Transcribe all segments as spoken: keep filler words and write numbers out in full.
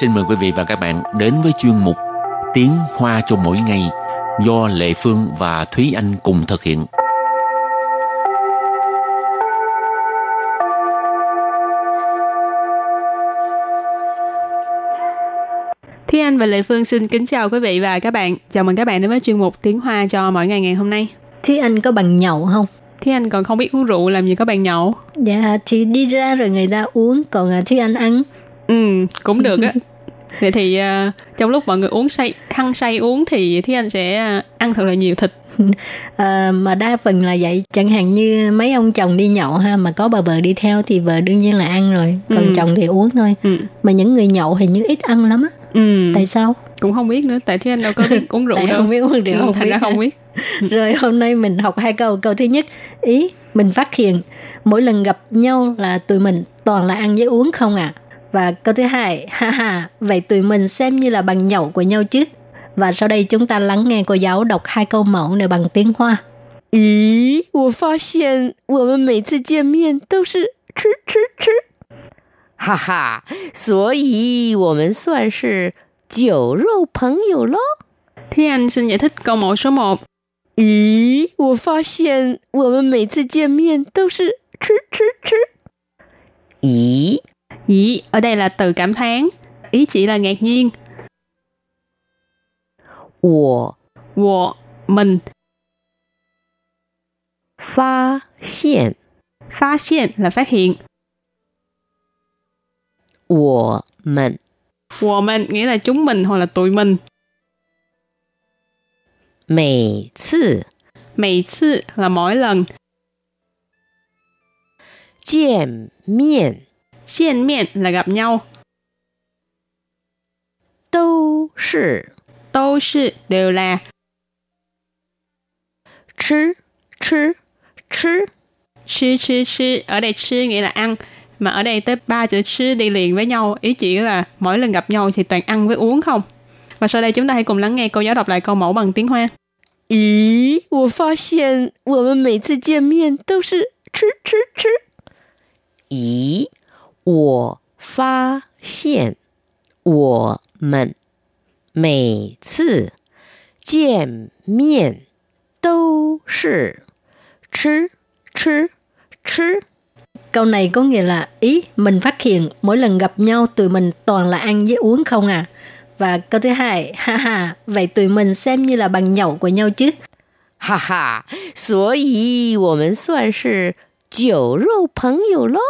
xin mời quý vị và các bạn đến với chuyên mục Tiếng Hoa cho mỗi ngày do Lệ Phương và Thúy Anh cùng thực hiện. Thúy Anh và Lệ Phương xin kính chào quý vị và các bạn. Chào mừng các bạn đến với chuyên mục Tiếng Hoa cho mỗi ngày ngày hôm nay. Thúy Anh có bằng nhậu không? Thúy Anh còn không biết uống rượu làm gì có bàn nhậu. Dạ, thì đi ra rồi người ta uống, còn Thúy Anh ăn. Ừ, cũng được á. Vậy thì uh, trong lúc mọi người uống say, hăng say uống thì Thúy Anh sẽ ăn thật là nhiều thịt. À, mà đa phần là vậy. Chẳng hạn như mấy ông chồng đi nhậu ha, mà có bà vợ đi theo thì vợ đương nhiên là ăn rồi. Còn ừ. chồng thì uống thôi. Ừ. Mà những người nhậu hình như ít ăn lắm á. Ừ. Tại sao? Cũng không biết nữa. Tại Thúy Anh đâu có biết uống rượu đâu. Không biết uống rượu. Ừ, thành ra không biết. Rồi hôm nay mình học hai câu. Câu thứ nhất, ý mình phát hiện mỗi lần gặp nhau là tụi mình toàn là ăn với uống không à. Và câu thứ hai, ha ha, vậy tụi mình xem như là bằng nhậu của nhau chứ. Và sau đây chúng ta lắng nghe cô giáo đọc hai câu mẫu này bằng tiếng Hoa. Ý, tôi phát hiện, tôi mình mỗi lần gặp mặt đều là吃吃吃. Ha ha, vậy tôi mình算是酒肉朋友咯. Thúy Anh xin giải thích câu mẫu số một. Ý, tôi phát hiện, tôi mình mỗi lần gặp mặt đều là吃吃吃. Ý. Ý, ở đây là từ cảm thán. Ý chỉ là ngạc nhiên. Wo, wo, mình. Phá hiện. Phá hiện là phát hiện. Wo, mình. Wo, mình nghĩa là chúng mình hoặc là tụi mình. Mỗi lần. Mỗi lần là mỗi lần. Jiàn miàn. Diện miệng là gặp nhau. Đâu sư. Đâu sư đều là. Chứ, chứ, chứ. Chứ, chứ, chứ. Ở đây chứ nghĩa là ăn. Mà ở đây tới ba chữ chứ đi liền với nhau. Ý chỉ là mỗi lần gặp nhau thì toàn ăn với uống không. Và sau đây chúng ta hãy cùng lắng nghe cô giáo đọc lại câu mẫu bằng tiếng Hoa. Ý, tôi phát hiện, tôi mình mỗi lần gặp mặt đều là chứ, chứ, chứ. Ý. 我发现我们每次见面都是吃吃吃. Câu này có nghĩa là ý mình phát hiện mỗi lần gặp nhau tụi mình toàn là ăn với uống không à. Và câu thứ hai, ha ha, vậy tụi mình xem như là bằng nhậu của nhau chứ. Ha ha, 所以我们算是酒肉朋友咯.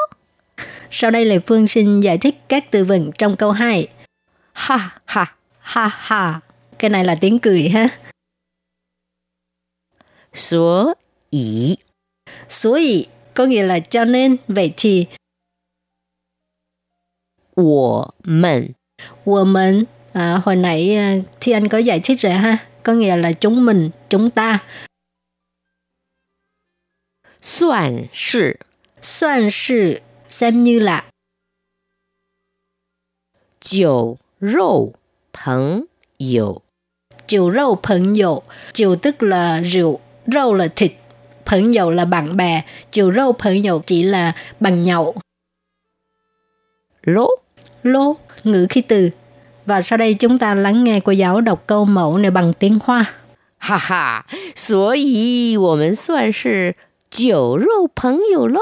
Sau đây Lệ Phương xin giải thích các từ vựng trong câu hai. Ha ha ha ha. Cái này là tiếng cười ha. Số ý. Số ý có nghĩa là cho nên, vậy thì. Wo men. Wo men. À, hồi nãy Thúy Anh có giải thích rồi ha. Có nghĩa là chúng mình, chúng ta. Soạn sư. Soạn sư. Xem như là Jiu râu peng yu. Jiu râu peng yu. Jiu tức là rượu, râu là thịt, peng yu là bạn bè. Jiu râu peng yu chỉ là bằng nhậu. Lô. Lô, ngữ khí từ. Và sau đây chúng ta lắng nghe cô giáo đọc câu mẫu này bằng tiếng Hoa. Ha ha, 所以我们算是酒肉朋友咯.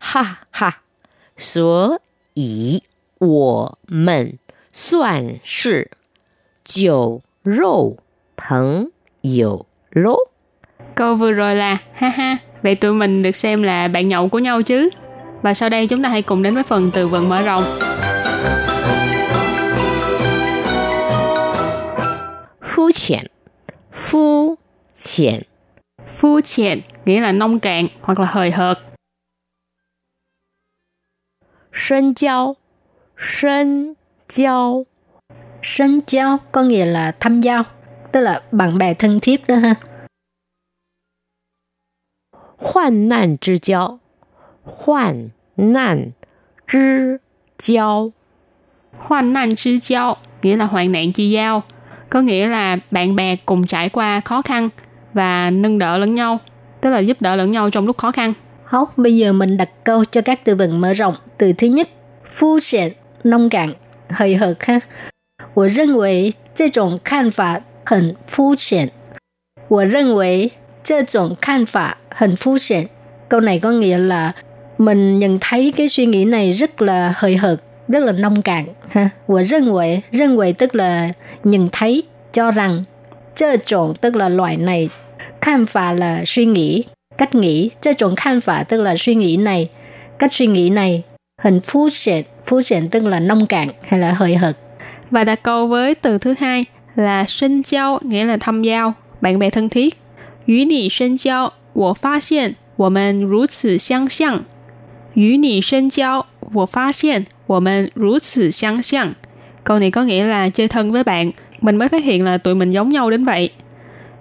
Ha ha, 所以我们算是酒肉朋友咯. Câu vừa rồi là ha ha, vậy tụi mình được xem là bạn nhậu của nhau chứ. Và sau đây chúng ta hãy cùng đến với phần từ vựng mở rộng. Phú thiện. Phú thiện. Phú thiện nghĩa là nông cạn hoặc là hời hợt. Sân giao. Sân giao. Sân giao có nghĩa là thăm giao, tức là bạn bè thân thiết đó ha. Hoạn nạn之交. Hoạn nạn之交. Hoạn nạn之交nghĩa là hoạn nạn chi giao, có nghĩa là bạn bè cùng trải qua khó khăn và nâng đỡ lẫn nhau, tức là giúp đỡ lẫn nhau trong lúc khó khăn. Hấu, bây giờ mình đặt câu cho các từ vựng mở rộng. Từ thứ nhất, phu thiện, nông cạn. hơi hợt ha. Tôi nhận thấy cái kiểu quan pháp rất phù phiền. Tôi nhận thấy cái kiểu quan pháp rất phù phiền. Câu này có nghĩa là mình nhận thấy cái suy nghĩ này rất là hơi hợt, rất là nông cạn ha. Tôi nhận thấy, nhận thấy tức là nhận thấy, cho rằng, cái kiểu tức là loại này, quan pháp là suy nghĩ, cách nghĩ, cái kiểu quan pháp tức là suy nghĩ này, cách suy nghĩ này, hình phú xẹn, phú xẹn tức là nông cạn hay là hơi hợt. Và đặt câu với từ thứ hai là sinh giao, nghĩa là thâm giao, bạn bè thân thiết. Với bạn sinh giao, tôi phát hiện, chúng ta Với bạn sinh giao, tôi phát hiện, chúng ta Câu này có nghĩa là chơi thân với bạn, mình mới phát hiện là tụi mình giống nhau đến vậy.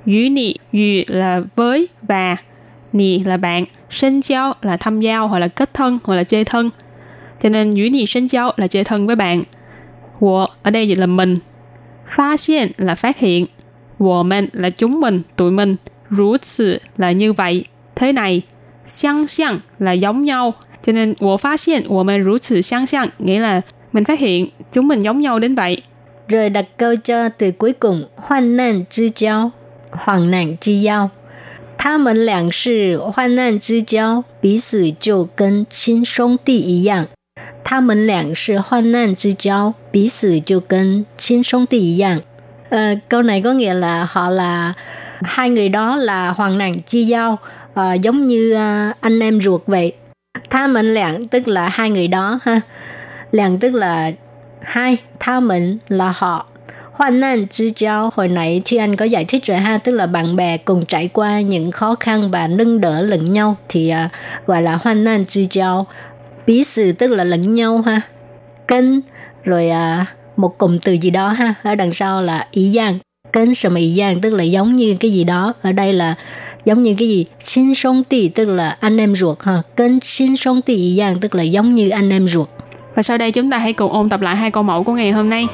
Với bạn, với là với và nì là bạn, sinh giao là thăm giao hoặc là kết thân hoặc là chơi thân. Cho nên với nì sinh giao là chơi thân với bạn. Wo ở đây dịch là mình. Phát hiện là phát hiện. Wo men là chúng mình, tụi mình. Rú sự là như vậy, thế này. Xiang xiang là giống nhau. Cho nên wo phát hiện, wo men rú sự xiang xiang nghĩa là mình phát hiện chúng mình giống nhau đến vậy. Rồi đặt câu cho từ cuối cùng, hoạn nạn chi giao, hoạn nạn chi giao. 他们俩是患难之交，彼此就跟亲兄弟一样。他们俩是患难之交，彼此就跟亲兄弟一样。 uh, Câu này có nghĩa là họ là hai người đó là hoạn nạn chi giao, uh, giống như uh, anh em ruột vậy. 他们俩 tức là hai người đó ha. Lẻng tức là hai, 他们 là họ. Hoạn nạn chi giao hồi nãy Thúy Anh có giải thích rồi ha, tức là bạn bè cùng trải qua những khó khăn và nâng đỡ lẫn nhau thì uh, gọi là hoạn nạn chi giao. Bí sự tức là lẫn nhau ha, cân rồi uh, một cụm từ gì đó ha, ở đằng sau là ý giang, cân sự mà ý giang tức là giống như cái gì đó, ở đây là giống như cái gì, xin sống tì tức là anh em ruột ha, cân xin sống tì ý giang tức là giống như anh em ruột. Và sau đây chúng ta hãy cùng ôn tập lại hai câu mẫu của ngày hôm nay.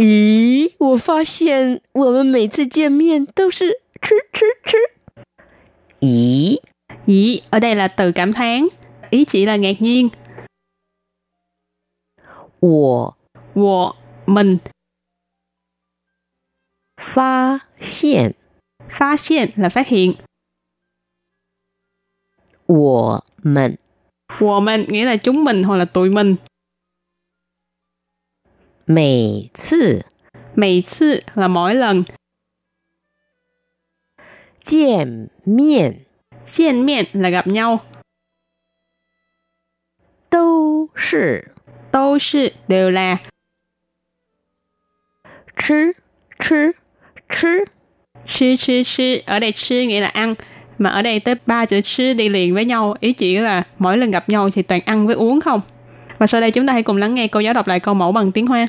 咦，我发现我们每次见面都是吃吃吃。咦， 咦 ở đây là từ cảm thán, ý chỉ là ngạc nhiên. 我 我 mình. 发现 发现 là phát hiện. 我们 我们 nghĩa là chúng mình hoặc là tụi mình. 每次 每次 là mỗi lần. 见面 见面 là gặp nhau. 都是 都是 đều là. 吃 吃 吃 吃 吃 吃 ở đây吃 nghĩa là ăn, mà ở đây tới ba chữ吃đi liền với nhau, ý chỉ là mỗi lần gặp nhau thì toàn ăn với uống không. Và sau đây chúng ta hãy cùng lắng nghe cô giáo đọc lại câu mẫu bằng tiếng Hoa.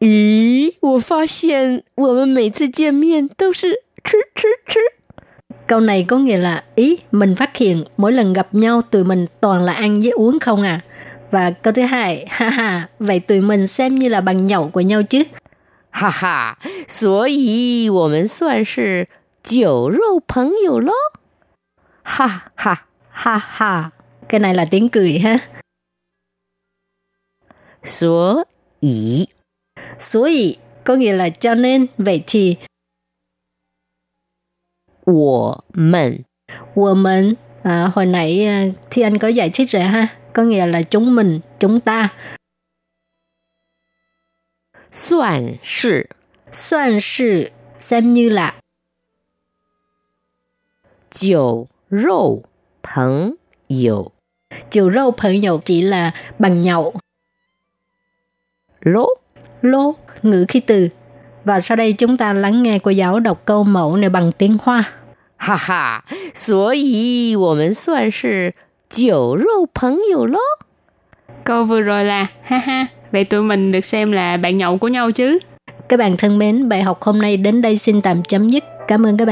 咦，我发现我们每次见面都是吃吃吃。 Câu này có nghĩa là ý mình phát hiện mỗi lần gặp nhau tụi mình toàn là ăn với uống không à. Và câu thứ hai, ha ha, vậy tụi mình xem như là bằng nhậu của nhau chứ. Ha ha, 所以我们算是酒肉朋友咯. Ha ha, ha ha. Cái này là tiếng cười ha. 所以 所以 có nghĩa là cho nên, vậy thì 我们 我们 à, hồi nãy Thúy Anh có giải thích rồi ha, có nghĩa là chúng mình, chúng ta. 算是 算是 xem như là. 酒肉朋友 酒肉朋友 chỉ là bằng nhậu. Lỗ lô, ngữ khí từ. Và sau đây chúng ta lắng nghe cô giáo đọc câu mẫu này bằng tiếng Hoa. Ha ha, 所以我们算是酒肉朋友咯. Câu vừa rồi là ha ha, vậy tụi mình được xem là bạn nhậu của nhau chứ. Các bạn thân mến, bài học hôm nay đến đây xin tạm chấm dứt. Cảm ơn các bạn.